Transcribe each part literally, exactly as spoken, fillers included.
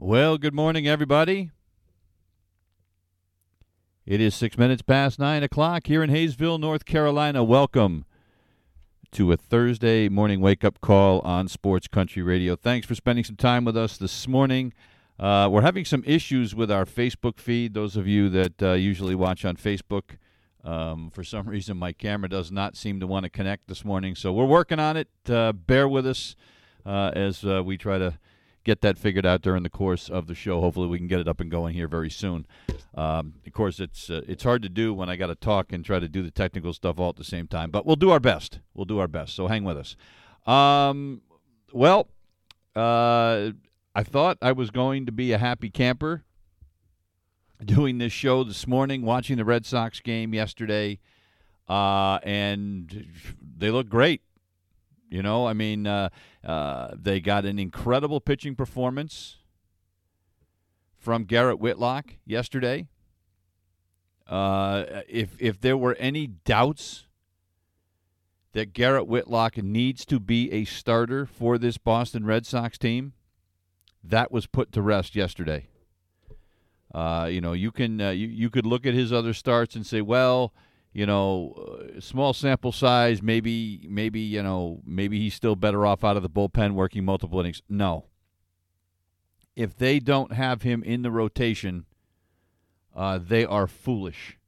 Well, good morning, everybody. It is six minutes past nine o'clock here in Hayesville, North Carolina. Welcome to a Thursday morning wake-up call on Sports Country Radio. Thanks for spending some time with us this morning. Uh, we're having some issues with our Facebook feed. Those of you that uh, usually watch on Facebook, um, for some reason my camera does not seem to want to connect this morning. So we're working on it. Uh, bear with us uh, as uh, we try to get that figured out during the course of the show. Hopefully we can get it up and going here very soon. Um, of course, it's uh, it's hard to do when I got to talk and try to do the technical stuff all at the same time, but we'll do our best. We'll do our best, so hang with us. Um, well, uh, I thought I was going to be a happy camper doing this show this morning, watching the Red Sox game yesterday, uh, and they look great. You know, I mean, uh, uh, they got an incredible pitching performance from Garrett Whitlock yesterday. Uh, if if there were any doubts that Garrett Whitlock needs to be a starter for this Boston Red Sox team, that was put to rest yesterday. Uh, you know, you can uh, you you could look at his other starts and say, well, you know, uh, small sample size, maybe, maybe, you know, maybe he's still better off out of the bullpen working multiple innings. No. If they don't have him in the rotation, uh, they are foolish.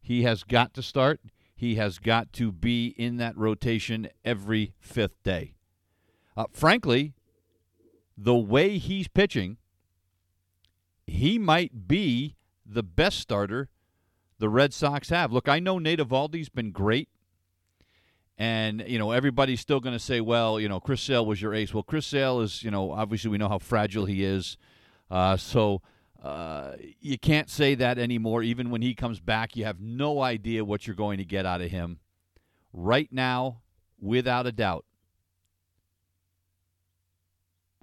He has got to start. He has got to be in that rotation every fifth day. Uh, frankly, the way he's pitching, he might be the best starter the Red Sox have. Look, I know Nate Eovaldi's been great, and, you know, everybody's still going to say, well, you know, Chris Sale was your ace. Well, Chris Sale is, you know, obviously we know how fragile he is, uh, so uh, you can't say that anymore. Even when he comes back, you have no idea what you're going to get out of him. Right now, without a doubt,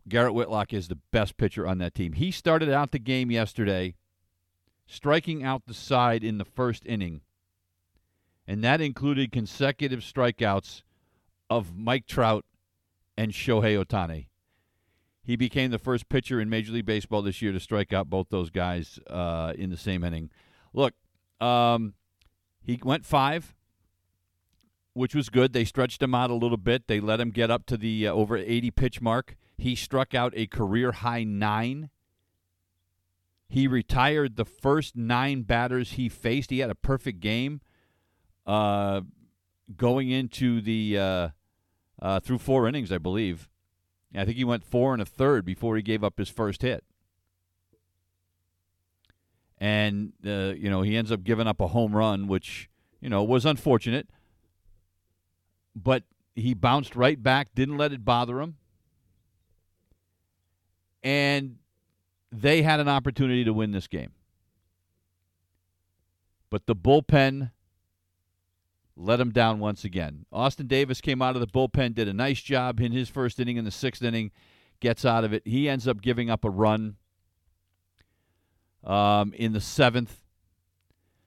Garrett Whitlock is the best pitcher on that team. He started out the game yesterday striking out the side in the first inning, and that included consecutive strikeouts of Mike Trout and Shohei Ohtani. He became the first pitcher in Major League Baseball this year to strike out both those guys uh, in the same inning. Look, um, he went five, which was good. They stretched him out a little bit. They let him get up to the uh, over eighty-pitch mark. He struck out a career-high nine. He retired the first nine batters he faced. He had a perfect game uh, going into the uh, uh, through four innings, I believe. I think he went four and a third before he gave up his first hit. And, uh, you know, he ends up giving up a home run, which, you know, was unfortunate. But he bounced right back, didn't let it bother him. And they had an opportunity to win this game. But the bullpen let them down once again. Austin Davis came out of the bullpen, did a nice job in his first inning. In the sixth inning, gets out of it. He ends up giving up a run um, in the seventh.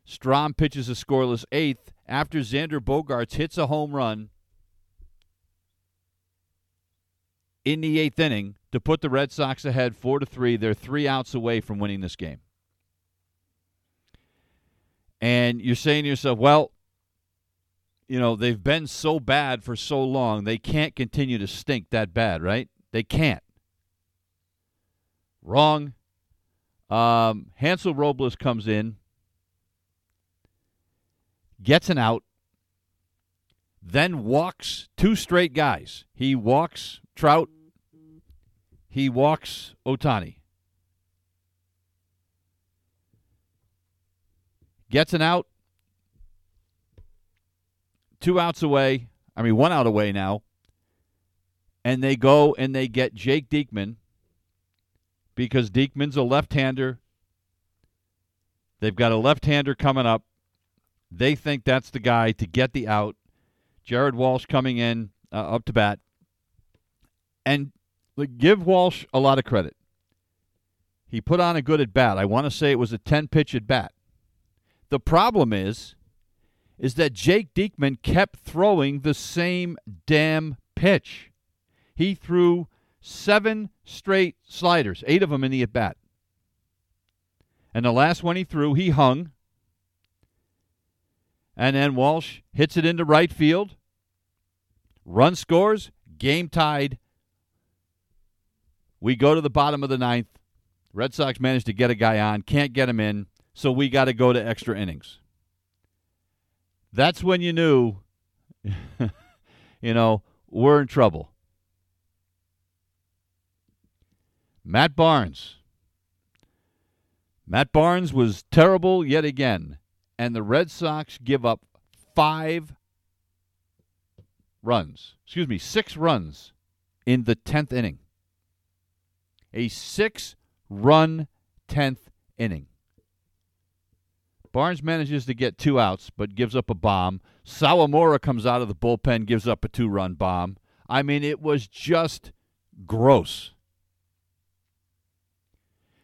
Strom pitches a scoreless eighth after Xander Bogaerts hits a home run in the eighth inning to put the Red Sox ahead four to three. They're three outs away from winning this game. And you're saying to yourself, well, you know, they've been so bad for so long, they can't continue to stink that bad, right? They can't. Wrong. Um, Hansel Robles comes in, gets an out, then walks two straight guys. He walks Trout. He walks Ohtani. Gets an out. Two outs away. I mean, one out away now. And they go and they get Jake Diekman because Diekman's a left-hander. They've got a left-hander coming up. They think that's the guy to get the out. Jared Walsh coming in uh, up to bat. And give Walsh a lot of credit. He put on a good at-bat. I want to say it was a ten-pitch at-bat. The problem is, is that Jake Diekman kept throwing the same damn pitch. He threw seven straight sliders, eight of them in the at-bat. And the last one he threw, he hung. And then Walsh hits it into right field. Run scores. Game tied. We go to the bottom of the ninth. Red Sox managed to get a guy on. Can't get him in. So we got to go to extra innings. That's when you knew, you know, we're in trouble. Matt Barnes. Matt Barnes was terrible yet again. And the Red Sox give up five runs. Excuse me, six runs in the tenth inning. A six-run tenth inning. Barnes manages to get two outs, but gives up a bomb. Sawamura comes out of the bullpen, gives up a two-run bomb. I mean, it was just gross.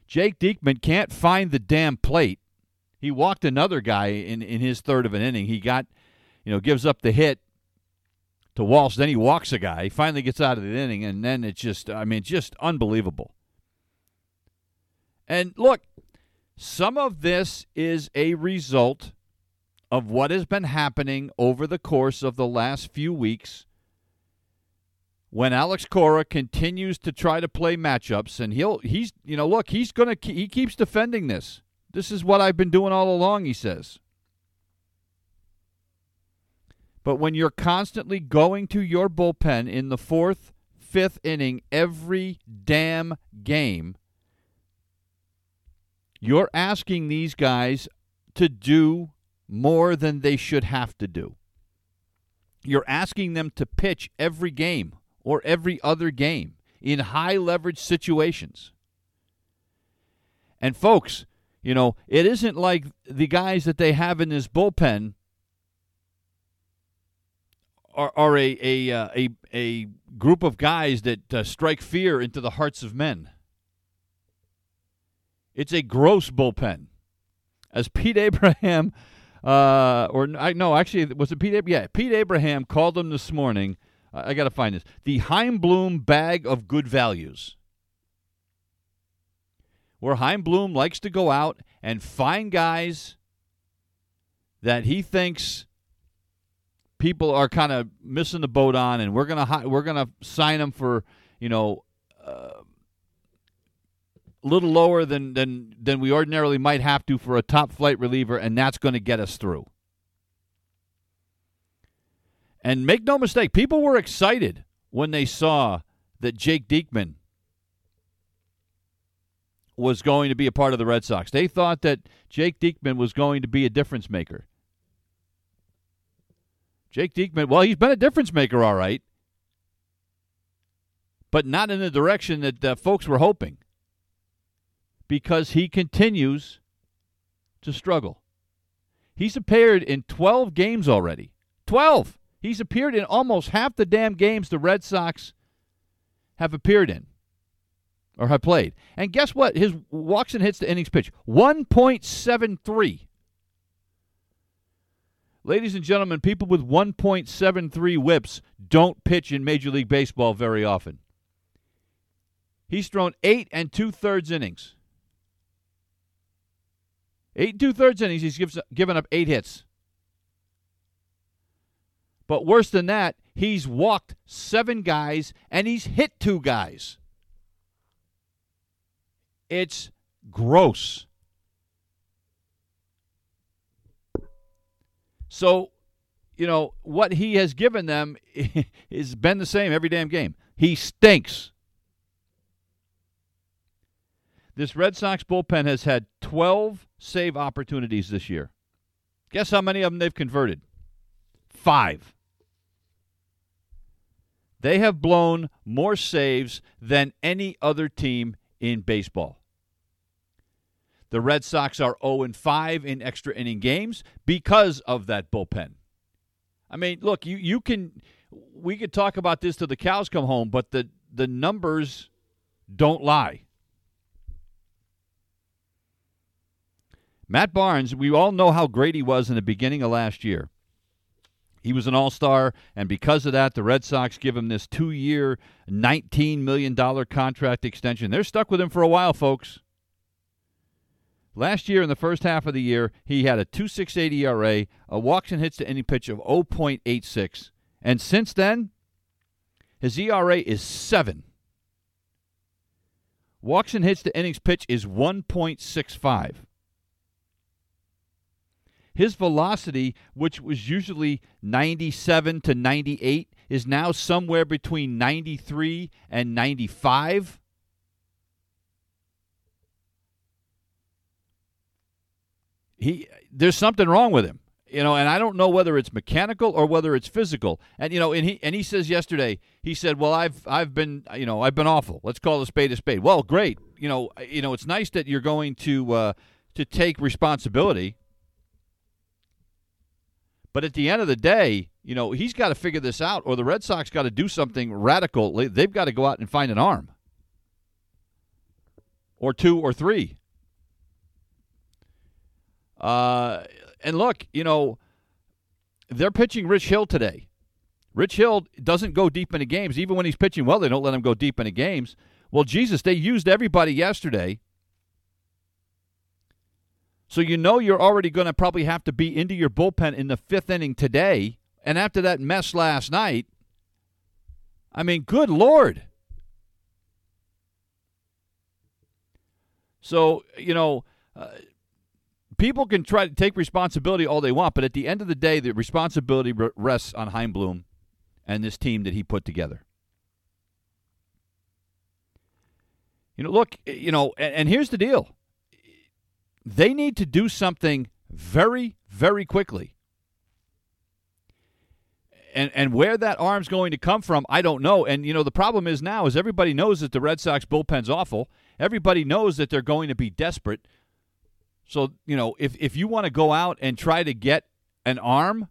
Jake Diekman can't find the damn plate. He walked another guy in, in his third of an inning. He got, you know, gives up the hit to Walsh. Then he walks a guy. He finally gets out of the inning, and then it's just, I mean, just unbelievable. And look, some of this is a result of what has been happening over the course of the last few weeks when Alex Cora continues to try to play matchups. And he'll, he's, you know, look, he's going to, he keeps defending this. This is what I've been doing all along, he says. But when you're constantly going to your bullpen in the fourth, fifth inning every damn game, you're asking these guys to do more than they should have to do. You're asking them to pitch every game or every other game in high-leverage situations. And folks, you know, it isn't like the guys that they have in this bullpen are, are a, a, uh, a, a group of guys that uh, strike fear into the hearts of men. It's a gross bullpen. As Pete Abraham, uh, or I no, actually, was it Pete Abraham? Yeah, Pete Abraham called them this morning. Uh, I got to find this. The Chaim Bloom bag of good values, where Chaim Bloom likes to go out and find guys that he thinks people are kind of missing the boat on, and we're gonna we're gonna sign them for, you know, uh, a little lower than than than we ordinarily might have to for a top flight reliever, and that's going to get us through. And make no mistake, people were excited when they saw that Jake Diekman was going to be a part of the Red Sox. They thought that Jake Diekman was going to be a difference maker. Jake Diekman, well, he's been a difference maker, all right, but not in the direction that uh, folks were hoping, because he continues to struggle. He's appeared in twelve games already. twelve! He's appeared in almost half the damn games the Red Sox have appeared in, or have played. And guess what? His walks and hits to innings pitch, one point seven three. Ladies and gentlemen, people with one point seven three whips don't pitch in Major League Baseball very often. He's thrown eight and two-thirds innings. Eight and two-thirds innings, he's gives, given up eight hits. But worse than that, he's walked seven guys and he's hit two guys. It's gross. So, you know, what he has given them has been the same every damn game. He stinks. This Red Sox bullpen has had twelve save opportunities this year. Guess how many of them they've converted? Five. They have blown more saves than any other team in baseball. The Red Sox are oh and five in extra inning games because of that bullpen. I mean, look, you, you can we could talk about this till the cows come home, but the, the numbers don't lie. Matt Barnes, we all know how great he was in the beginning of last year. He was an all-star, and because of that, the Red Sox give him this two-year, nineteen million dollars contract extension. They're stuck with him for a while, folks. Last year, in the first half of the year, he had a two point six eight E R A, a walks and hits to any pitch of oh point eight six. And since then, his E R A is seven. Walks and hits to innings pitch is one point six five. His velocity, which was usually ninety-seven to ninety-eight, is now somewhere between ninety-three and ninety-five. He, there's something wrong with him, you know, and I don't know whether it's mechanical or whether it's physical. And, you know, and he and he says yesterday, he said, well, I've I've been, you know, I've been awful. Let's call a spade a spade. Well, great. You know, you know, it's nice that you're going to uh, to take responsibility. But at the end of the day, you know, he's got to figure this out, or the Red Sox got to do something radical. They've got to go out and find an arm or two or three. Uh, and look, you know, they're pitching Rich Hill today. Rich Hill doesn't go deep into games. Even when he's pitching well, they don't let him go deep into games. Well, Jesus, they used everybody yesterday. So you know you're already going to probably have to be into your bullpen in the fifth inning today. And after that mess last night, I mean, good Lord. So, you know, uh, people can try to take responsibility all they want, but at the end of the day, the responsibility rests on Chaim Bloom and this team that he put together. You know, look, you know, and, and here's the deal. They need to do something very, very quickly. And and where that arm's going to come from, I don't know. And, you know, the problem is now is everybody knows that the Red Sox bullpen's awful. Everybody knows that they're going to be desperate. So, you know, if, if you want to go out and try to get an arm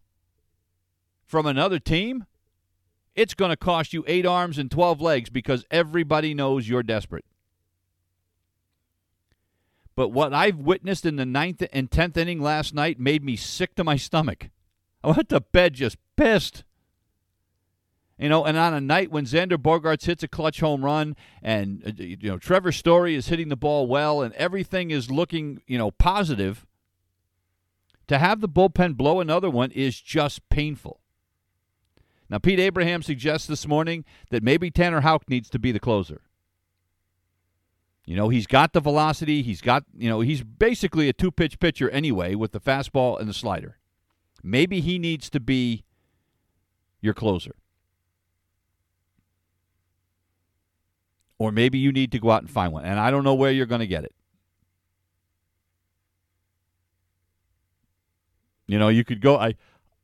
from another team, it's going to cost you eight arms and twelve legs because everybody knows you're desperate. But what I've witnessed in the ninth and tenth inning last night made me sick to my stomach. I went to bed just pissed. You know, and on a night when Xander Bogaerts hits a clutch home run and, you know, Trevor Story is hitting the ball well and everything is looking, you know, positive, to have the bullpen blow another one is just painful. Now, Pete Abraham suggests this morning that maybe Tanner Houck needs to be the closer. You know, he's got the velocity. He's got, you know, he's basically a two-pitch pitcher anyway with the fastball and the slider. Maybe he needs to be your closer. Or maybe you need to go out and find one. And I don't know where you're going to get it. You know, you could go, I,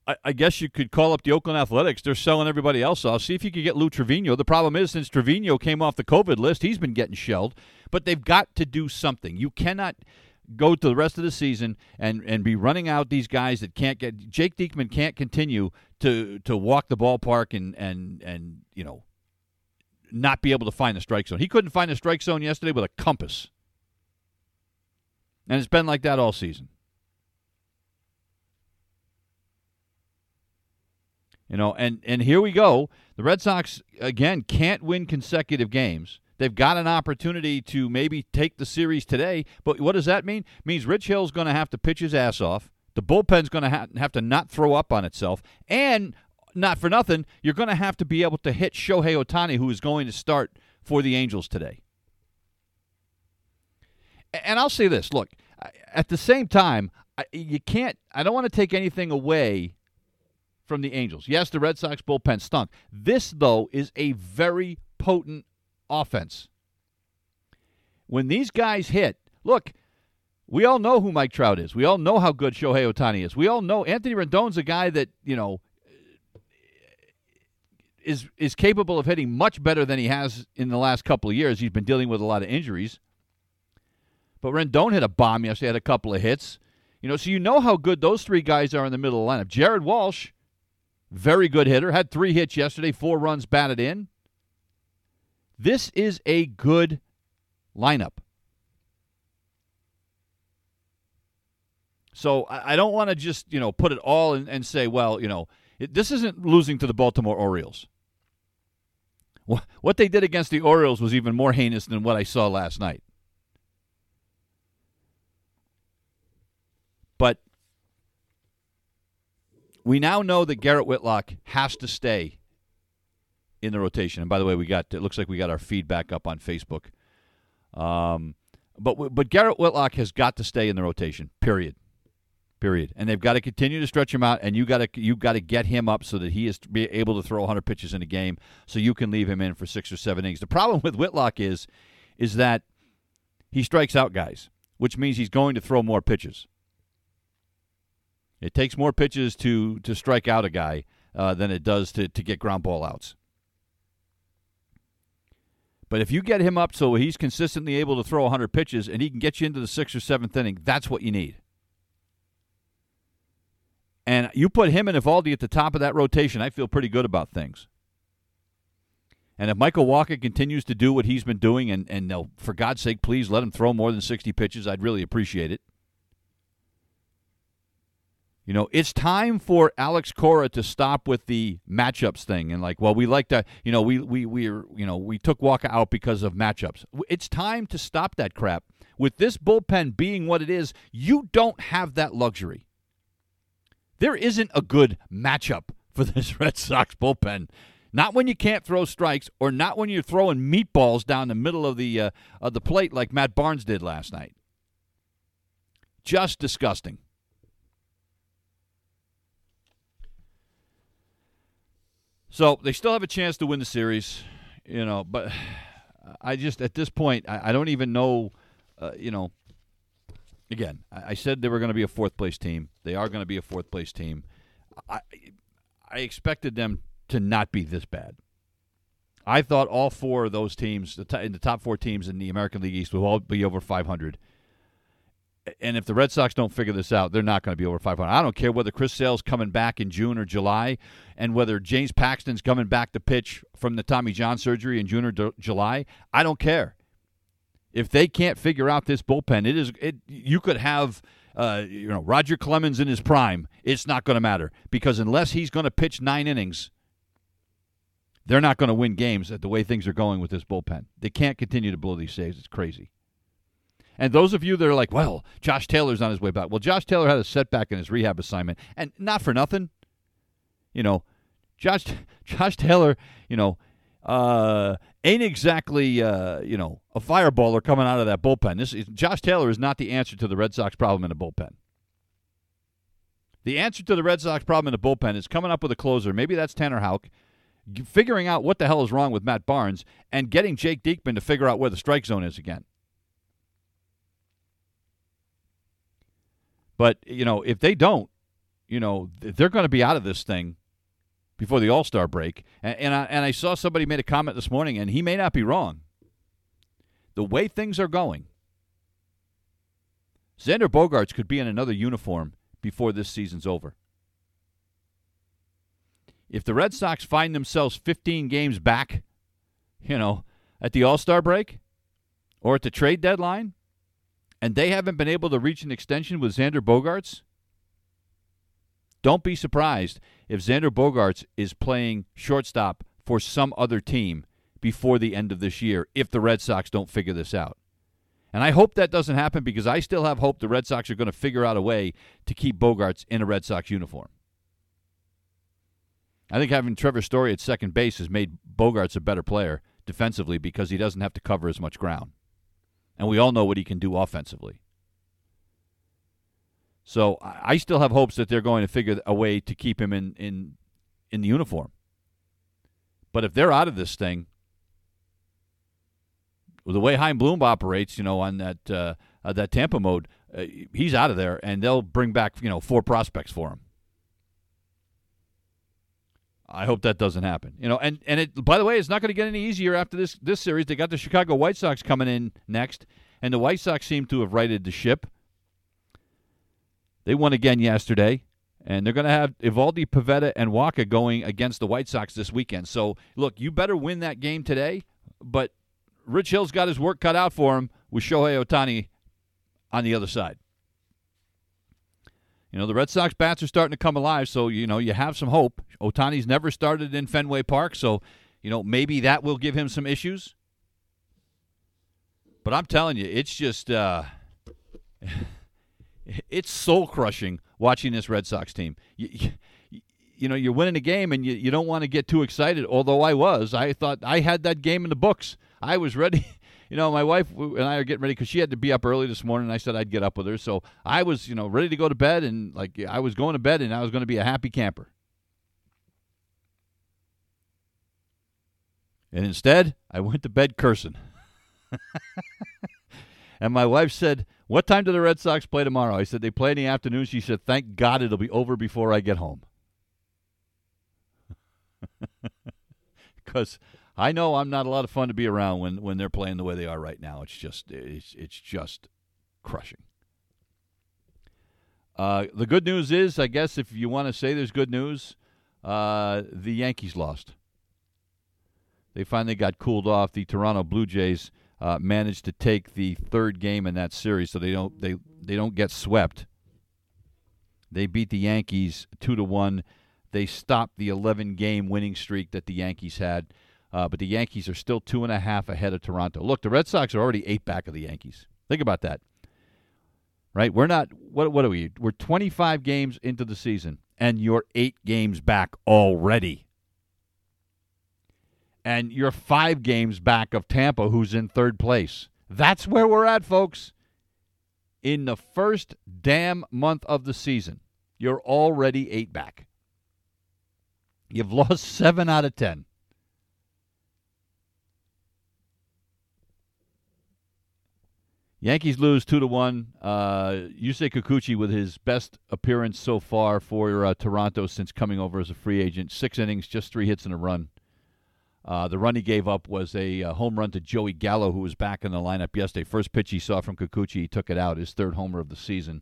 I I guess you could call up the Oakland Athletics. They're selling everybody else off. See if you could get Lou Trevino. The problem is, since Trevino came off the COVID list, he's been getting shelled. But they've got to do something. You cannot go to the rest of the season and, and be running out these guys that can't get – Jake Diekman can't continue to to walk the ballpark and, and and, you know, not be able to find the strike zone. He couldn't find the strike zone yesterday with a compass. And it's been like that all season. You know, and, and here we go. The Red Sox, again, can't win consecutive games. They've got an opportunity to maybe take the series today, but what does that mean? It means Rich Hill's going to have to pitch his ass off. The bullpen's going to ha- have to not throw up on itself. And, not for nothing, you're going to have to be able to hit Shohei Ohtani, who is going to start for the Angels today. And I'll say this. Look, at the same time, I, you can't – I don't want to take anything away from the Angels. Yes, the Red Sox bullpen stunk. This, though, is a very potent offense. When these guys hit, look, We all know who Mike Trout is. We all know how good Shohei Ohtani is. We all know Anthony Rendon's a guy that, you know, is is capable of hitting much better than he has in the last couple of years. He's been dealing with a lot of injuries. But Rendon hit a bomb yesterday, had a couple of hits. You know, so you know how good those three guys are in the middle of the lineup. Jared Walsh, very good hitter, had three hits yesterday, four runs batted in. This is a good lineup. So I, I don't want to just, you know, put it all in, and say, well, you know, it, this isn't losing to the Baltimore Orioles. Well, what they did against the Orioles was even more heinous than what I saw last night. But we now know that Garrett Whitlock has to stay in the rotation. And by the way, we got it looks like we got our feedback up on Facebook. Um, but but Garrett Whitlock has got to stay in the rotation. Period. Period. And they've got to continue to stretch him out. And you got to you got to get him up so that he is be able to throw one hundred pitches in a game. So you can leave him in for six or seven innings. The problem with Whitlock is, is that he strikes out guys, which means he's going to throw more pitches. It takes more pitches to to strike out a guy uh, than it does to, to get ground ball outs. But if you get him up so he's consistently able to throw one hundred pitches and he can get you into the sixth or seventh inning, that's what you need. And you put him and Eovaldi at the top of that rotation, I feel pretty good about things. And if Michael Walker continues to do what he's been doing, and, and they'll, for God's sake, please let him throw more than sixty pitches, I'd really appreciate it. You know, it's time for Alex Cora to stop with the matchups thing and like, well, we like to, you know, we we we you know, we took Walker out because of matchups. It's time to stop that crap. With this bullpen being what it is, you don't have that luxury. There isn't a good matchup for this Red Sox bullpen. Not when you can't throw strikes, or not when you're throwing meatballs down the middle of the uh, of the plate like Matt Barnes did last night. Just disgusting. So they still have a chance to win the series, you know, but I just, at this point, I, I don't even know, uh, you know, again, I, I said they were going to be a fourth-place team. They are going to be a fourth-place team. I, I expected them to not be this bad. I thought all four of those teams, the, t- the top four teams in the American League East, would all be over five hundred. And if the Red Sox don't figure this out, they're not going to be over five hundred. I don't care whether Chris Sale's coming back in June or July, and whether James Paxton's coming back to pitch from the Tommy John surgery in June or d- July. I don't care. If they can't figure out this bullpen, it is it. You could have uh, you know Roger Clemens in his prime. It's not going to matter, because unless he's going to pitch nine innings, they're not going to win games at the way things are going with this bullpen. They can't continue to blow these saves. It's crazy. And those of you that are like, well, Josh Taylor's on his way back. Well, Josh Taylor had a setback in his rehab assignment, and not for nothing. You know, Josh Josh Taylor, you know, uh, ain't exactly, uh, you know, a fireballer coming out of that bullpen. This is, Josh Taylor is not the answer to the Red Sox problem in the bullpen. The answer to the Red Sox problem in the bullpen is coming up with a closer. Maybe that's Tanner Houck. Figuring out what the hell is wrong with Matt Barnes, and getting Jake Diekman to figure out where the strike zone is again. But, you know, if they don't, you know, they're going to be out of this thing before the All-Star break. And, and, I, and I saw somebody made a comment this morning, and he may not be wrong. The way things are going, Xander Bogaerts could be in another uniform before this season's over. If the Red Sox find themselves fifteen games back, you know, at the All-Star break or at the trade deadline, and they haven't been able to reach an extension with Xander Bogaerts, don't be surprised if Xander Bogaerts is playing shortstop for some other team before the end of this year if the Red Sox don't figure this out. And I hope that doesn't happen, because I still have hope the Red Sox are going to figure out a way to keep Bogaerts in a Red Sox uniform. I think having Trevor Story at second base has made Bogaerts a better player defensively, because he doesn't have to cover as much ground. And we all know what he can do offensively. So I still have hopes that they're going to figure a way to keep him in, in, in the uniform. But if they're out of this thing, well, the way Chaim Bloom operates, you know, on that uh, uh, that Tampa mode, uh, he's out of there, and they'll bring back, you know, four prospects for him. I hope that doesn't happen. You know, and, and it, by the way, it's not going to get any easier after this, this series. They got the Chicago White Sox coming in next, and the White Sox seem to have righted the ship. They won again yesterday, and they're going to have Eovaldi, Pivetta, and Waka going against the White Sox this weekend. So, look, you better win that game today, but Rich Hill's got his work cut out for him with Shohei Ohtani on the other side. You know, the Red Sox bats are starting to come alive, so, you know, you have some hope. Ohtani's never started in Fenway Park, so, you know, maybe that will give him some issues. But I'm telling you, it's just uh, it's soul-crushing watching this Red Sox team. You, you, you know, you're winning a game, and you, you don't want to get too excited, although I was. I thought I had that game in the books. I was ready. You know, my wife and I are getting ready because she had to be up early this morning, and I said I'd get up with her. So I was, you know, ready to go to bed, and, like, I was going to bed, and I was going to be a happy camper. And instead, I went to bed cursing. And my wife said, "What time do the Red Sox play tomorrow?" I said, "They play in the afternoon." She said, "Thank God it'll be over before I get home." Because I know I'm not a lot of fun to be around when, when they're playing the way they are right now. It's just it's it's just crushing. Uh, the good news is, I guess if you want to say there's good news, uh, the Yankees lost. They finally got cooled off. The Toronto Blue Jays uh, managed to take the third game in that series, so they don't they, they don't get swept. They beat the Yankees two to one. They stopped the eleven game winning streak that the Yankees had. Uh, but the Yankees are still two and a half ahead of Toronto. Look, the Red Sox are already eight back of the Yankees. Think about that, right? We're not. What? What are we? We're twenty-five games into the season, and you're eight games back already. And you're five games back of Tampa, who's in third place. That's where we're at, folks. In the first damn month of the season, you're already eight back. You've lost seven out of ten. Yankees lose two to one. Uh, Yusei Kikuchi with his best appearance so far for uh, Toronto since coming over as a free agent. Six innings, just three hits and a run. Uh, the run he gave up was a uh, home run to Joey Gallo, who was back in the lineup yesterday. First pitch he saw from Kikuchi, he took it out, his third homer of the season.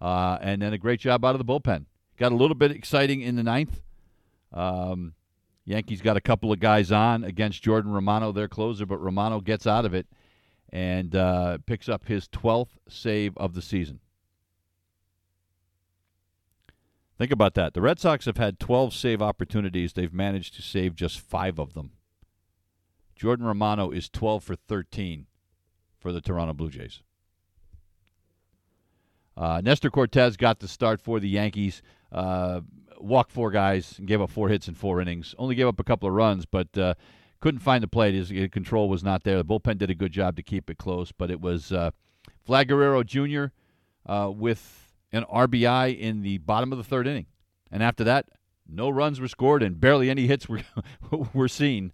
Uh, and then a great job out of the bullpen. Got a little bit exciting in the ninth. Um, Yankees got a couple of guys on against Jordan Romano, their closer, but Romano gets out of it. And uh, picks up his twelfth save of the season. Think about that. The Red Sox have had twelve save opportunities. They've managed to save just five of them. Jordan Romano is twelve for thirteen for the Toronto Blue Jays. Uh, Nestor Cortez got the start for the Yankees. Uh, walked four guys and gave up four hits in four innings. Only gave up a couple of runs, but... Uh, Couldn't find the plate. His control was not there. The bullpen did a good job to keep it close, but it was uh, Vlad Guerrero Junior Uh, with an R B I in the bottom of the third inning. And after that, no runs were scored and barely any hits were were seen.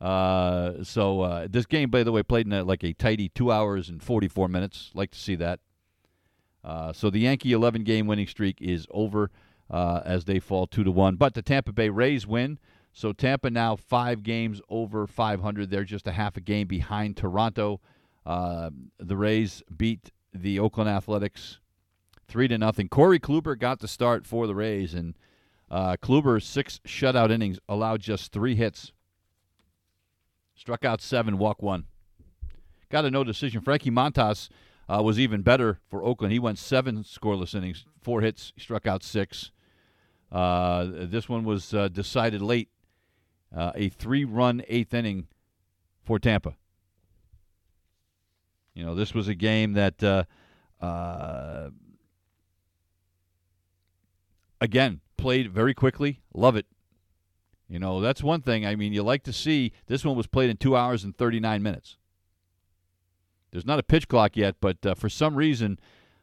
Uh, so uh, this game, by the way, played in a, like a tidy two hours and forty-four minutes. Like to see that. Uh, so the Yankee eleven game winning streak is over uh, as they fall two to one. But the Tampa Bay Rays win. So Tampa now five games over five hundred. They're just a half a game behind Toronto. Uh, the Rays beat the Oakland Athletics three to nothing. Corey Kluber got the start for the Rays, and uh, Kluber six shutout innings, allowed just three hits, struck out seven, walked one, got a no decision. Frankie Montas uh, was even better for Oakland. He went seven scoreless innings, four hits, struck out six. Uh, this one was uh, decided late. Uh, a three-run eighth inning for Tampa. You know, this was a game that, uh, uh, again, played very quickly. Love it. You know, that's one thing. I mean, you like to see this one was played in two hours and thirty-nine minutes. There's not a pitch clock yet, but uh, for some reason,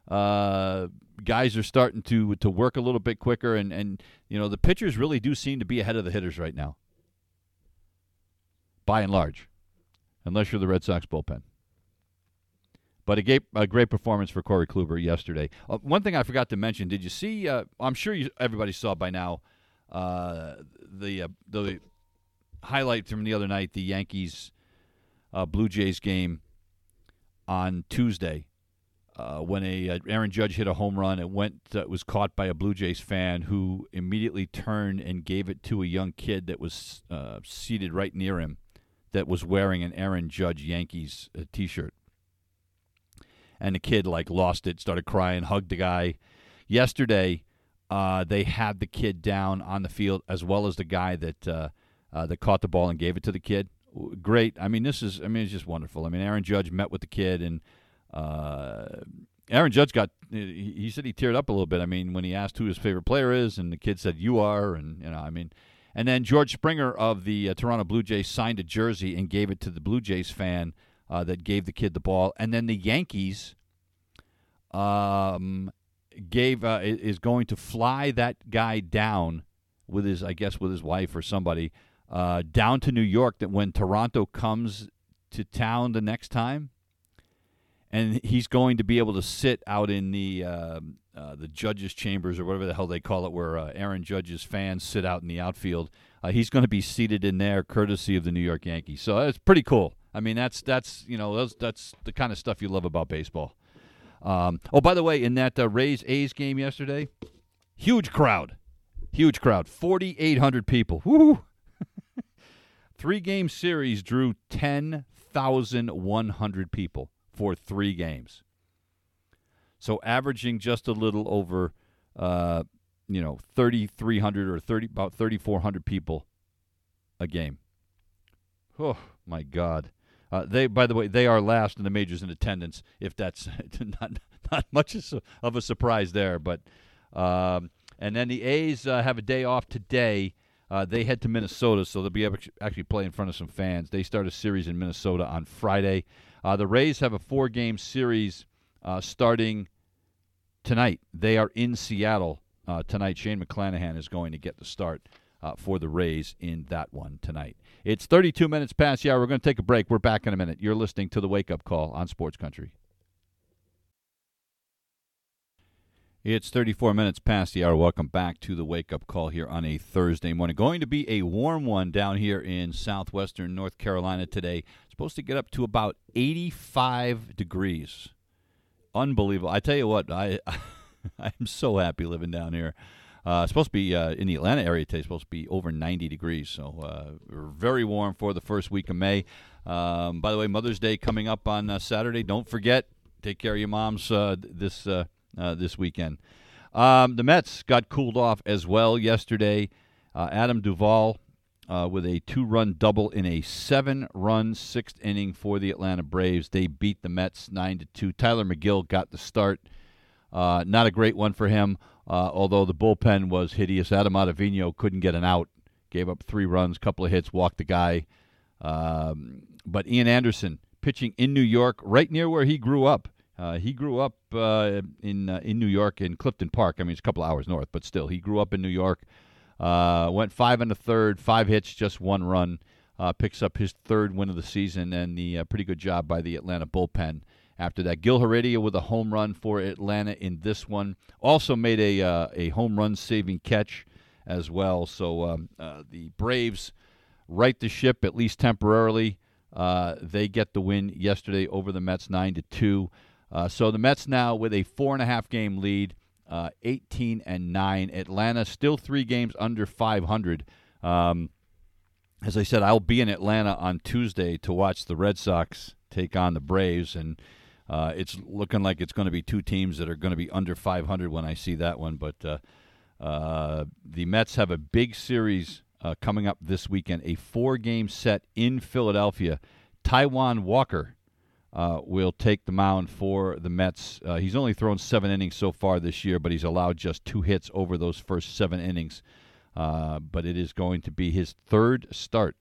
uh, guys are starting to to work a little bit quicker. And, and, you know, the pitchers really do seem to be ahead of the hitters right now. By and large, unless you're the Red Sox bullpen. But a, a great performance for Corey Kluber yesterday. Uh, one thing I forgot to mention, did you see, uh, I'm sure you, everybody saw by now, uh, the uh, the highlight from the other night, the Yankees uh, Blue Jays game on Tuesday uh, when a uh, Aaron Judge hit a home run. It went uh, it was caught by a Blue Jays fan who immediately turned and gave it to a young kid that was uh, seated right near him that was wearing an Aaron Judge Yankees uh, T-shirt. And the kid, like, lost it, started crying, hugged the guy. Yesterday, uh, they had the kid down on the field as well as the guy that uh, uh, that caught the ball and gave it to the kid. Great. I mean, this is, I mean, it's just wonderful. I mean, Aaron Judge met with the kid, and uh, Aaron Judge got, he said he teared up a little bit. I mean, when he asked who his favorite player is, and the kid said, you are, and, you know, I mean. And then George Springer of the uh, Toronto Blue Jays signed a jersey and gave it to the Blue Jays fan Uh, that gave the kid the ball, and then the Yankees um, gave uh, is going to fly that guy down with his, I guess, with his wife or somebody uh, down to New York. That when Toronto comes to town the next time, and he's going to be able to sit out in the uh, uh, the judges' chambers or whatever the hell they call it, where uh, Aaron Judge's fans sit out in the outfield. Uh, he's going to be seated in there, courtesy of the New York Yankees. So it's pretty cool. I mean, that's, that's you know, that's, that's the kind of stuff you love about baseball. Um, oh, by the way, in that uh, Rays-A's game yesterday, huge crowd. Huge crowd. four thousand eight hundred people. Woo! Three-game series drew ten thousand one hundred people for three games. So averaging just a little over, uh, you know, thirty-three hundred or thirty about thirty-four hundred people a game. Oh, my God. Uh, they, by the way, they are last in the majors in attendance. If that's not not much of a surprise there, but um, and then the A's uh, have a day off today. Uh, they head to Minnesota, so they'll be able to actually play in front of some fans. They start a series in Minnesota on Friday. Uh, the Rays have a four-game series uh, starting tonight. They are in Seattle uh, tonight. Shane McClanahan is going to get the start Uh, for the Rays in that one tonight. It's thirty-two minutes past the hour. We're going to take a break. We're back in a minute. You're listening to The Wake Up Call on Sports Country. It's thirty-four minutes past the hour. Welcome back to The Wake Up Call here on a Thursday morning. Going to be a warm one down here in southwestern North Carolina today. Supposed to get up to about eighty-five degrees. Unbelievable. I tell you what, I I'm so happy living down here. Uh, it's supposed to be uh, in the Atlanta area today. It's supposed to be over ninety degrees, so uh, we're very warm for the first week of May. Um, by the way, Mother's Day coming up on uh, Saturday. Don't forget, take care of your moms uh, this uh, uh, this weekend. Um, the Mets got cooled off as well yesterday. Uh, Adam Duvall uh, with a two-run double in a seven-run sixth inning for the Atlanta Braves. They beat the Mets nine to two. Tyler McGill got the start. Uh, not a great one for him. Uh, although the bullpen was hideous. Adam Ottavino couldn't get an out, gave up three runs, couple of hits, walked the guy. Um, but Ian Anderson pitching in New York, right near where he grew up. Uh, he grew up uh, in uh, in New York in Clifton Park. I mean, it's a couple of hours north, but still, he grew up in New York. Uh, went five and a third, five hits, just one run. Uh, picks up his third win of the season, and the uh, pretty good job by the Atlanta bullpen. After that, Gil Heredia with a home run for Atlanta in this one. Also made a uh, a home run saving catch as well. So um, uh, the Braves right the ship, at least temporarily. Uh, they get the win yesterday over the Mets, nine to two. Uh, so the Mets now with a four-and-a-half game lead, uh, eighteen and nine. Atlanta still three games under five hundred. Um, as I said, I'll be in Atlanta on Tuesday to watch the Red Sox take on the Braves, and Uh, it's looking like it's going to be two teams that are going to be under five hundred when I see that one. But uh, uh, the Mets have a big series uh, coming up this weekend, a four-game set in Philadelphia. Taiwan Walker uh, will take the mound for the Mets. Uh, he's only thrown seven innings so far this year, but he's allowed just two hits over those first seven innings. Uh, but it is going to be his third start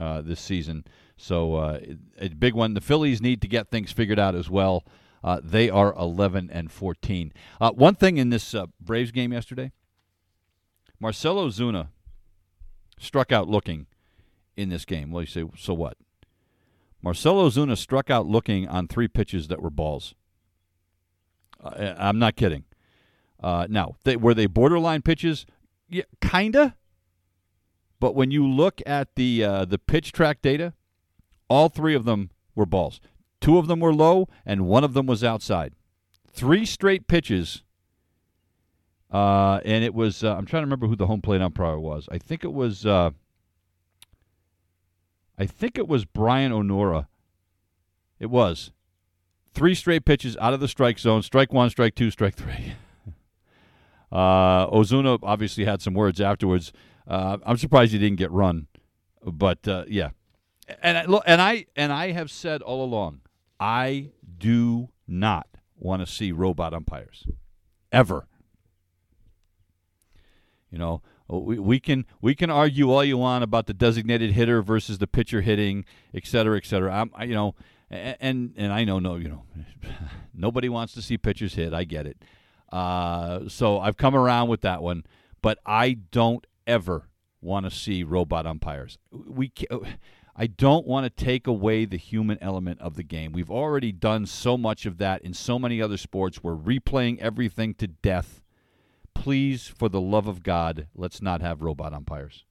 uh, this season. So uh, a big one. The Phillies need to get things figured out as well. Uh, they are eleven and fourteen. Uh, one thing in this uh, Braves game yesterday, Marcell Ozuna struck out looking in this game. Well, you say, so what? Marcell Ozuna struck out looking on three pitches that were balls. Uh, I'm not kidding. Uh, now, they, were they borderline pitches? Yeah, kinda. But when you look at the uh, the pitch track data, all three of them were balls. Two of them were low, and one of them was outside. Three straight pitches, uh, and it was, uh, I'm trying to remember who the home plate umpire was. I think it was, uh, I think it was Brian Onora. It was. Three straight pitches out of the strike zone, strike one, strike two, strike three. uh, Ozuna obviously had some words afterwards. Uh, I'm surprised he didn't get run, but uh, yeah. And I, and I and I have said all along, I do not want to see robot umpires, ever. You know, we, we can we can argue all you want about the designated hitter versus the pitcher hitting, et cetera, et cetera. I'm, I, you know, and and I know no, you know, nobody wants to see pitchers hit. I get it. Uh, so I've come around with that one, but I don't ever want to see robot umpires. We. I don't want to take away the human element of the game. We've already done so much of that in so many other sports. We're replaying everything to death. Please, for the love of God, let's not have robot umpires.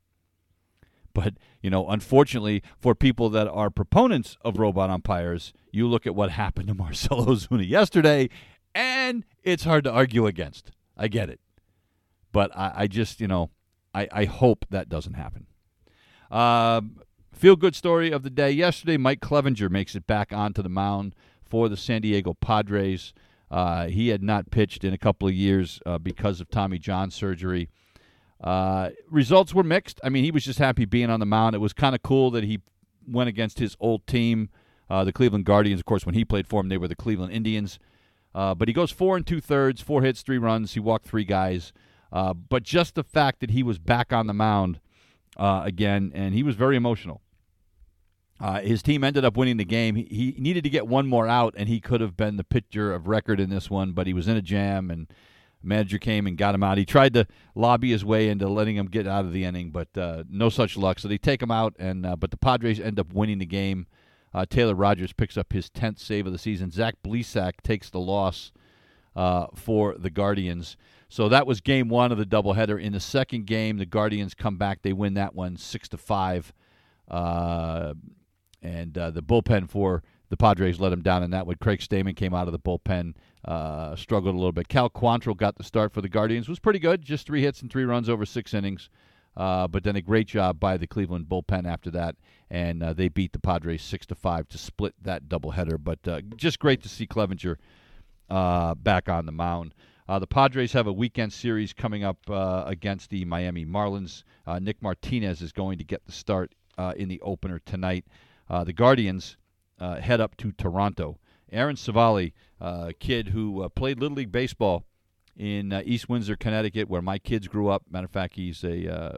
But, you know, unfortunately, for people that are proponents of robot umpires, you look at what happened to Marcell Ozuna yesterday, and it's hard to argue against. I get it. But I, I just, you know, I, I hope that doesn't happen. Um... Uh, Feel-good story of the day yesterday, Mike Clevenger makes it back onto the mound for the San Diego Padres. Uh, he had not pitched in a couple of years uh, because of Tommy John surgery. Uh, results were mixed. I mean, he was just happy being on the mound. It was kind of cool that he went against his old team, uh, the Cleveland Guardians. Of course, when he played for him, they were the Cleveland Indians. Uh, but he goes four and two-thirds, four hits, three runs. He walked three guys. Uh, but just the fact that he was back on the mound uh, again, and he was very emotional. Uh, his team ended up winning the game. He, he needed to get one more out, and he could have been the pitcher of record in this one, but he was in a jam, and the manager came and got him out. He tried to lobby his way into letting him get out of the inning, but uh, no such luck. So they take him out, and uh, but the Padres end up winning the game. Uh, Taylor Rogers picks up his tenth save of the season. Zach Plesac takes the loss uh, for the Guardians. So that was game one of the doubleheader. In the second game, the Guardians come back. They win that one six to five. Uh And uh, the bullpen for the Padres let him down in that one. Craig Stamen came out of the bullpen, uh, struggled a little bit. Cal Quantrill got the start for the Guardians. Was pretty good, just three hits and three runs over six innings. Uh, but then a great job by the Cleveland bullpen after that, and uh, they beat the Padres six to five to split that doubleheader. But uh, just great to see Clevenger uh, back on the mound. Uh, the Padres have a weekend series coming up uh, against the Miami Marlins. Uh, Nick Martinez is going to get the start uh, in the opener tonight. Uh, the Guardians uh, head up to Toronto. Aaron Savali, a uh, kid who uh, played Little League Baseball in uh, East Windsor, Connecticut, where my kids grew up. Matter of fact, he's a uh,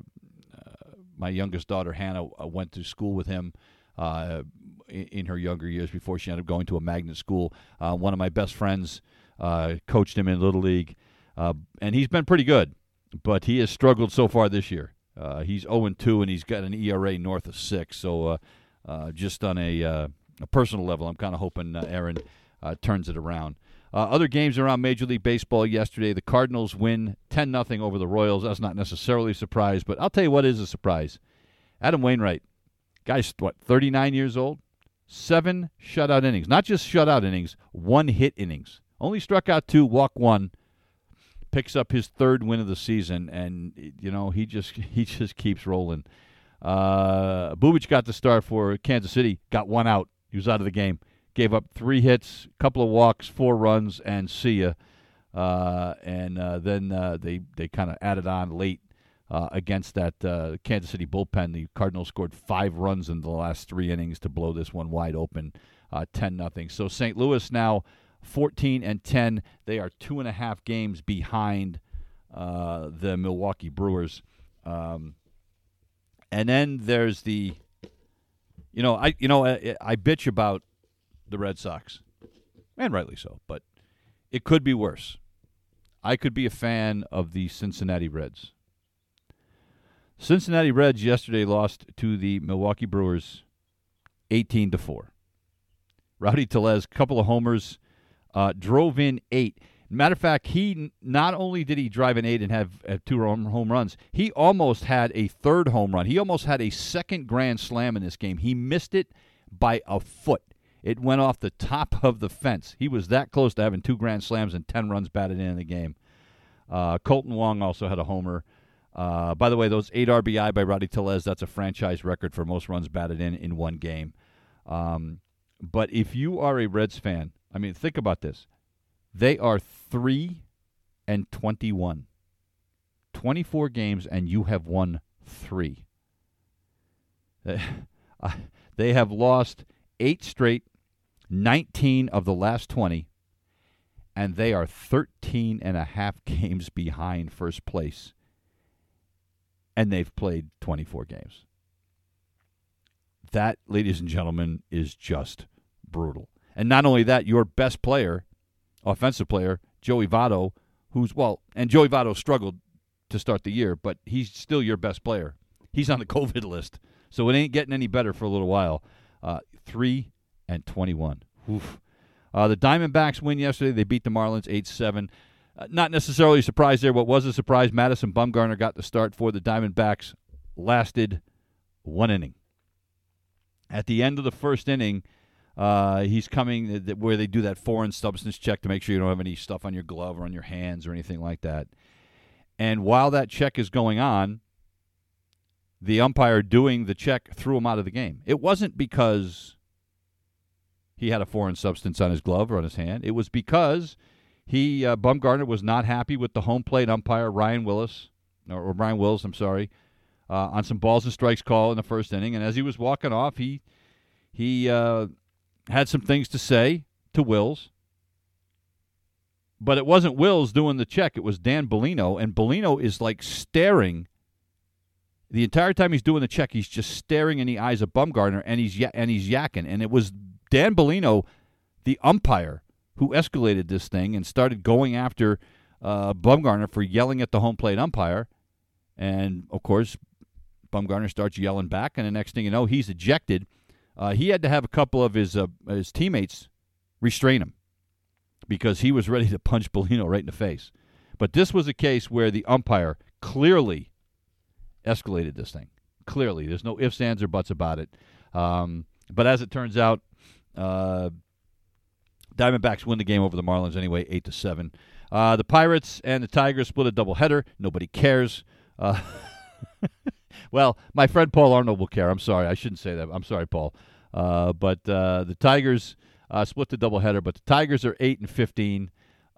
uh, my youngest daughter, Hannah, uh, went to school with him uh, in, in her younger years before she ended up going to a magnet school. Uh, one of my best friends uh, coached him in Little League, uh, and he's been pretty good, but he has struggled so far this year. Uh, he's oh and two, and he's got an E R A north of six, so... Uh, Uh, just on a, uh, a personal level, I'm kind of hoping uh, Aaron uh, turns it around. Uh, other games around Major League Baseball yesterday, the Cardinals win ten nothing over the Royals. That's not necessarily a surprise, but I'll tell you what is a surprise. Adam Wainwright, guy's, what, thirty-nine years old? Seven shutout innings. Not just shutout innings, one-hit innings. Only struck out two, walked one. Picks up his third win of the season, and, you know, he just he just keeps rolling. Uh, Bubic got the start for Kansas City, got one out. He was out of the game. Gave up three hits, a couple of walks, four runs, and see ya. Uh, and uh, then uh, they, they kind of added on late uh, against that uh, Kansas City bullpen. The Cardinals scored five runs in the last three innings to blow this one wide open, uh, ten nothing. So Saint Louis now fourteen and ten. They are two and a half games behind uh, the Milwaukee Brewers. Um And then there's the, you know, I you know I, I bitch about the Red Sox, and rightly so, but it could be worse. I could be a fan of the Cincinnati Reds. Cincinnati Reds yesterday lost to the Milwaukee Brewers eighteen to four. Rowdy Tellez, couple of homers, uh, drove in eight. Matter of fact, he not only did he drive in eight and have uh, two home runs, he almost had a third home run. He almost had a second grand slam in this game. He missed it by a foot. It went off the top of the fence. He was that close to having two grand slams and ten runs batted in the game. Uh, Colton Wong also had a homer. Uh, by the way, those eight R B I by Rowdy Tellez, that's a franchise record for most runs batted in in one game. Um, but if you are a Reds fan, I mean, think about this. They are three and twenty-one. twenty-four games, and you have won three. They have lost eight straight, nineteen of the last twenty, and they are thirteen and a half games behind first place, and they've played twenty-four games. That, ladies and gentlemen, is just brutal. And not only that, your best player, offensive player, Joey Votto, who's, well, and Joey Votto struggled to start the year, but he's still your best player. He's on the COVID list, so it ain't getting any better for a little while. Uh, three and twenty-one. Oof. Uh, the Diamondbacks win yesterday. They beat the Marlins eight seven. Uh, not necessarily a surprise there. What was a surprise, Madison Bumgarner got the start for the Diamondbacks, lasted one inning. At the end of the first inning, uh, he's coming th- where they do that foreign substance check to make sure you don't have any stuff on your glove or on your hands or anything like that. And while that check is going on, the umpire doing the check threw him out of the game. It wasn't because he had a foreign substance on his glove or on his hand. It was because he uh, Bumgarner was not happy with the home plate umpire, Ryan Willis, or, or Ryan Wills, I'm sorry, uh, on some balls and strikes call in the first inning. And as he was walking off, he he uh, had some things to say to Wills. But it wasn't Wills doing the check. It was Dan Bellino, and Bellino is like staring. The entire time he's doing the check, he's just staring in the eyes of Bumgarner, and he's and he's yakking. And it was Dan Bellino, the umpire, who escalated this thing and started going after uh, Bumgarner for yelling at the home plate umpire. And, of course, Bumgarner starts yelling back, and the next thing you know, he's ejected. Uh, he had to have a couple of his uh, his teammates restrain him because he was ready to punch Bellino right in the face. But this was a case where the umpire clearly escalated this thing. Clearly. There's no ifs, ands, or buts about it. Um, but as it turns out, uh, Diamondbacks win the game over the Marlins anyway, eight to seven. Uh, the Pirates and the Tigers split a doubleheader. Nobody cares. Uh, well, my friend Paul Arnold will care. I'm sorry. I shouldn't say that. I'm sorry, Paul. Uh, but uh, the Tigers uh, split the doubleheader, but the Tigers are eight and fifteen.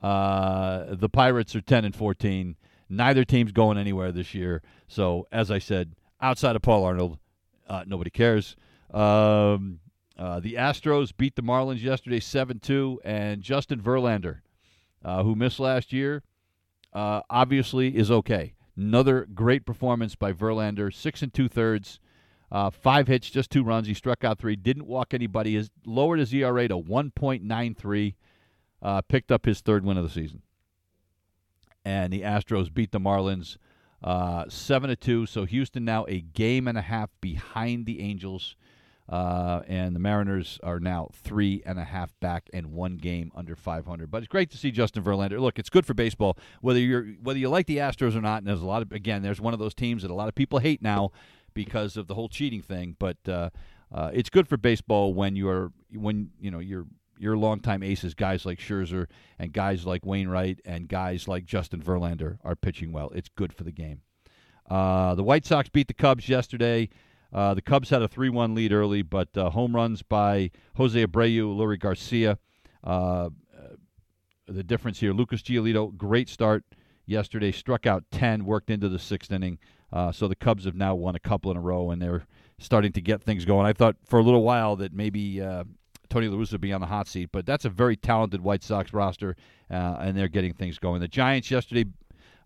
Uh, the Pirates are ten and fourteen. Neither team's going anywhere this year. So, as I said, outside of Paul Arnold, uh, nobody cares. Um, uh, the Astros beat the Marlins yesterday seven two, and Justin Verlander, uh, who missed last year, uh, obviously is okay. Another great performance by Verlander, six and two-thirds, uh, five hits, just two runs. He struck out three, didn't walk anybody. He lowered his E R A to one point nine three, uh, picked up his third win of the season. And the Astros beat the Marlins uh, seven to two. So Houston now a game and a half behind the Angels. Uh, and the Mariners are now three and a half back and one game under five hundred. But it's great to see Justin Verlander. Look, it's good for baseball, whether you're whether you like the Astros or not. And there's a lot of, again, there's one of those teams that a lot of people hate now because of the whole cheating thing. But uh, uh, it's good for baseball when you're when you know you're. Your longtime aces, guys like Scherzer and guys like Wainwright and guys like Justin Verlander are pitching well. It's good for the game. Uh, the White Sox beat the Cubs yesterday. Uh, the Cubs had a three one lead early, but uh, home runs by Jose Abreu, Lurie Garcia. Uh, the difference here, Lucas Giolito, great start yesterday, struck out ten, worked into the sixth inning. Uh, so the Cubs have now won a couple in a row, and they're starting to get things going. I thought for a little while that maybe uh, – Tony La Russa would be on the hot seat, but that's a very talented White Sox roster, uh, and they're getting things going. The Giants yesterday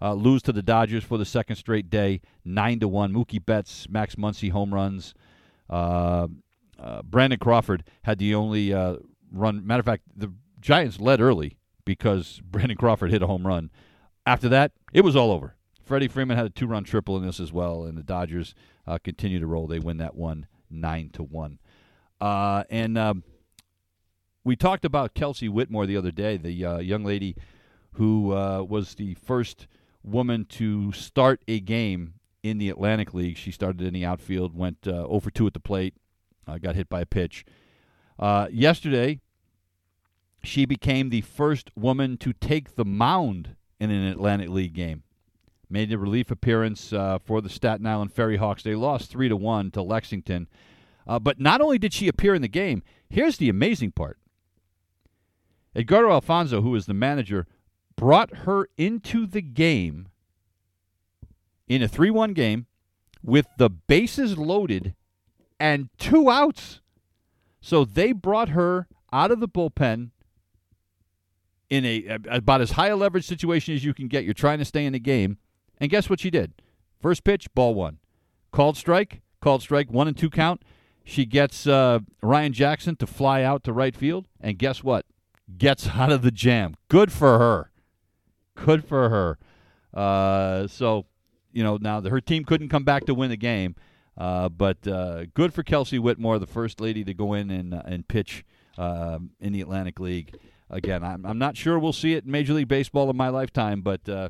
uh, lose to the Dodgers for the second straight day, nine to one. Mookie Betts, Max Muncy home runs. Uh, uh, Brandon Crawford had the only uh, run. Matter of fact, the Giants led early because Brandon Crawford hit a home run. After that, it was all over. Freddie Freeman had a two-run triple in this as well, and the Dodgers uh, continue to roll. They win that one nine to one. Uh, and... Um, we talked about Kelsey Whitmore the other day, the uh, young lady who uh, was the first woman to start a game in the Atlantic League. She started in the outfield, went uh, oh for two at the plate, uh, got hit by a pitch. Uh, yesterday, she became the first woman to take the mound in an Atlantic League game. Made a relief appearance uh, for the Staten Island Ferry Hawks. They lost three to one to Lexington. Uh, but not only did she appear in the game, here's the amazing part. Edgardo Alfonso, who is the manager, brought her into the game in a three one game with the bases loaded and two outs. So they brought her out of the bullpen in a about as high a leverage situation as you can get. You're trying to stay in the game. And guess what she did? First pitch, ball one. Called strike, called strike, one and two count. She gets uh, Ryan Jackson to fly out to right field, and guess what? Gets out of the jam. Good for her. Good for her. Uh, so, you know, now the, her team couldn't come back to win the game, uh, but uh, good for Kelsey Whitmore, the first lady to go in and, uh, and pitch uh, in the Atlantic League. Again, I'm, I'm not sure we'll see it in Major League Baseball in my lifetime, but uh,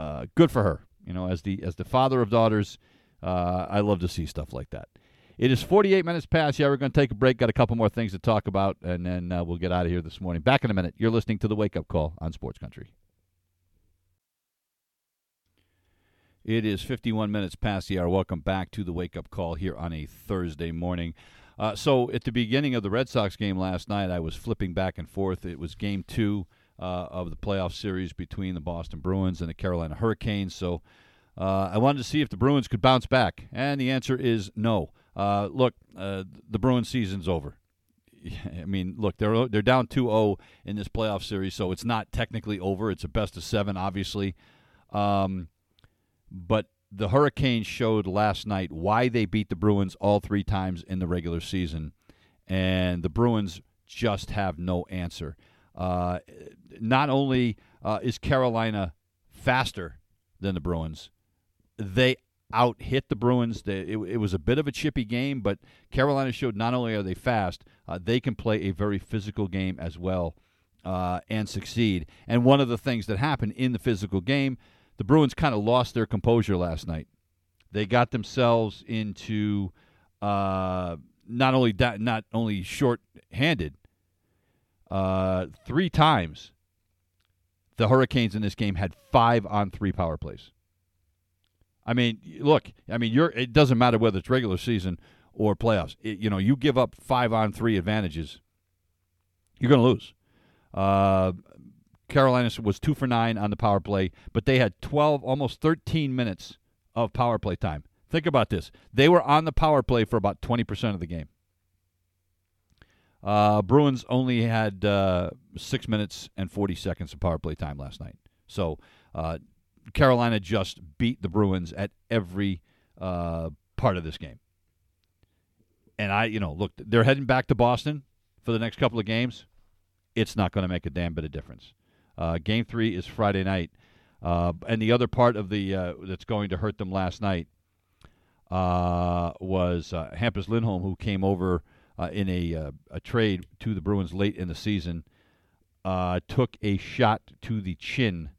uh, good for her. You know, as the as the father of daughters, uh, I love to see stuff like that. It is forty-eight minutes past. Yeah, we're going to take a break. Got a couple more things to talk about, and then uh, we'll get out of here this morning. Back in a minute. You're listening to The Wake Up Call on Sports Country. It is fifty-one minutes past the hour. Welcome back to The Wake Up Call here on a Thursday morning. Uh, so at the beginning of the Red Sox game last night, I was flipping back and forth. It was game two uh, of the playoff series between the Boston Bruins and the Carolina Hurricanes. So uh, I wanted to see if the Bruins could bounce back, and the answer is no. Uh, look, uh, the Bruins season's over. I mean, look, they're they're down two oh in this playoff series, so it's not technically over. It's a best of seven, obviously. Um, but the Hurricanes showed last night why they beat the Bruins all three times in the regular season, and the Bruins just have no answer. Uh, not only uh, is Carolina faster than the Bruins, they out hit the Bruins. They, it, it was a bit of a chippy game, but Carolina showed not only are they fast, uh, they can play a very physical game as well uh, and succeed. And one of the things that happened in the physical game, the Bruins kind of lost their composure last night. They got themselves into uh, not only da- not only short-handed, uh, three times the Hurricanes in this game had five on three power plays. I mean, look, I mean, you're, it doesn't matter whether it's regular season or playoffs. It, you know, you give up five-on-three advantages, you're going to lose. Uh, Carolina was two for nine on the power play, but they had twelve, almost thirteen minutes of power play time. Think about this. They were on the power play for about twenty percent of the game. Uh, Bruins only had uh, six minutes and forty seconds of power play time last night. So, uh Carolina just beat the Bruins at every uh, part of this game. And I, you know, look, they're heading back to Boston for the next couple of games. It's not going to make a damn bit of difference. Uh, game three is Friday night. Uh, and the other part of the uh, that's going to hurt them last night uh, was uh, Hampus Lindholm, who came over uh, in a, uh, a trade to the Bruins late in the season, uh, took a shot to the chin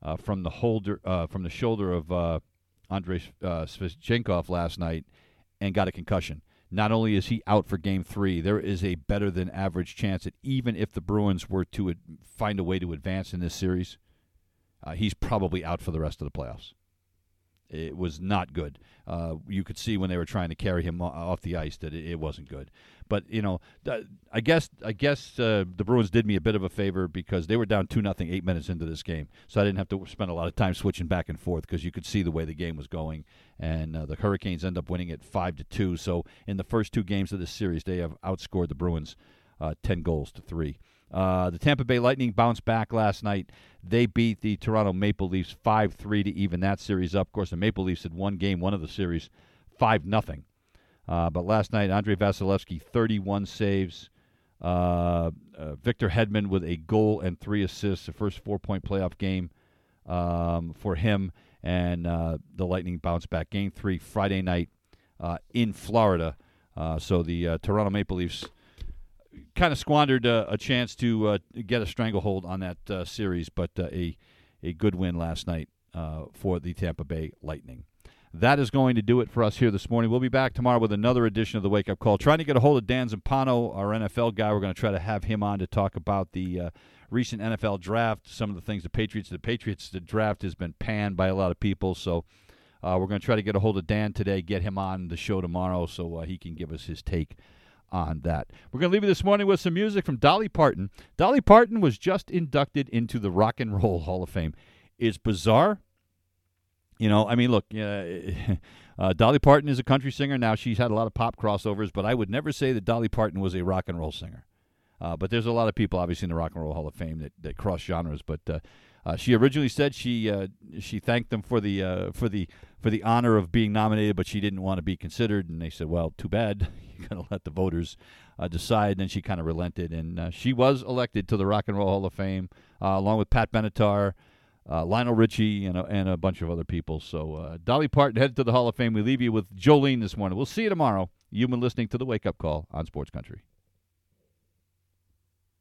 Uh, from the holder, uh, from the shoulder of uh, Andrei uh, Svechnikov last night, and got a concussion. Not only is he out for Game Three, there is a better than average chance that even if the Bruins were to ad- find a way to advance in this series, uh, he's probably out for the rest of the playoffs. It was not good. Uh, you could see when they were trying to carry him off the ice that it, it wasn't good. But you know, th- I guess I guess uh, the Bruins did me a bit of a favor because they were down two nothing eight minutes into this game, so I didn't have to spend a lot of time switching back and forth because you could see the way the game was going. And uh, the Hurricanes end up winning it five to two. So in the first two games of this series, they have outscored the Bruins uh, ten goals to three. Uh, the Tampa Bay Lightning bounced back last night. They beat the Toronto Maple Leafs five three to even that series up. Of course, the Maple Leafs had won game one of the series five nothing. Uh, but last night, Andre Vasilevsky, thirty-one saves. Uh, uh, Victor Hedman with a goal and three assists, the first four-point playoff game um, for him. And uh, the Lightning bounced back. Game three Friday night uh, in Florida. Uh, so the uh, Toronto Maple Leafs kind of squandered uh, a chance to uh, get a stranglehold on that uh, series, but uh, a a good win last night uh, for the Tampa Bay Lightning. That is going to do it for us here this morning. We'll be back tomorrow with another edition of the Wake Up Call. Trying to get a hold of Dan Zampano, our N F L guy. We're going to try to have him on to talk about the uh, recent N F L draft, some of the things the Patriots, the Patriots, the draft has been panned by a lot of people. So uh, we're going to try to get a hold of Dan today, get him on the show tomorrow so uh, he can give us his take on that. We're going to leave you this morning with some music from Dolly Parton. Dolly Parton was just inducted into the Rock and Roll Hall of Fame. It's bizarre. You know, I mean, look, uh, uh, Dolly Parton is a country singer now. She's had a lot of pop crossovers, but I would never say that Dolly Parton was a rock and roll singer. Uh, but there's a lot of people, obviously, in the Rock and Roll Hall of Fame that, that cross genres. But uh, uh, she originally said she uh, she thanked them for the uh, for the for the honor of being nominated, but she didn't want to be considered. And they said, "Well, too bad. You're going to let the voters uh, decide." And then she kind of relented, and uh, she was elected to the Rock and Roll Hall of Fame uh, along with Pat Benatar, Uh, Lionel Richie, and a, and a bunch of other people. So uh, Dolly Parton headed to the Hall of Fame. We leave you with Jolene this morning. We'll see you tomorrow. You've been listening to The Wake Up Call on Sports Country.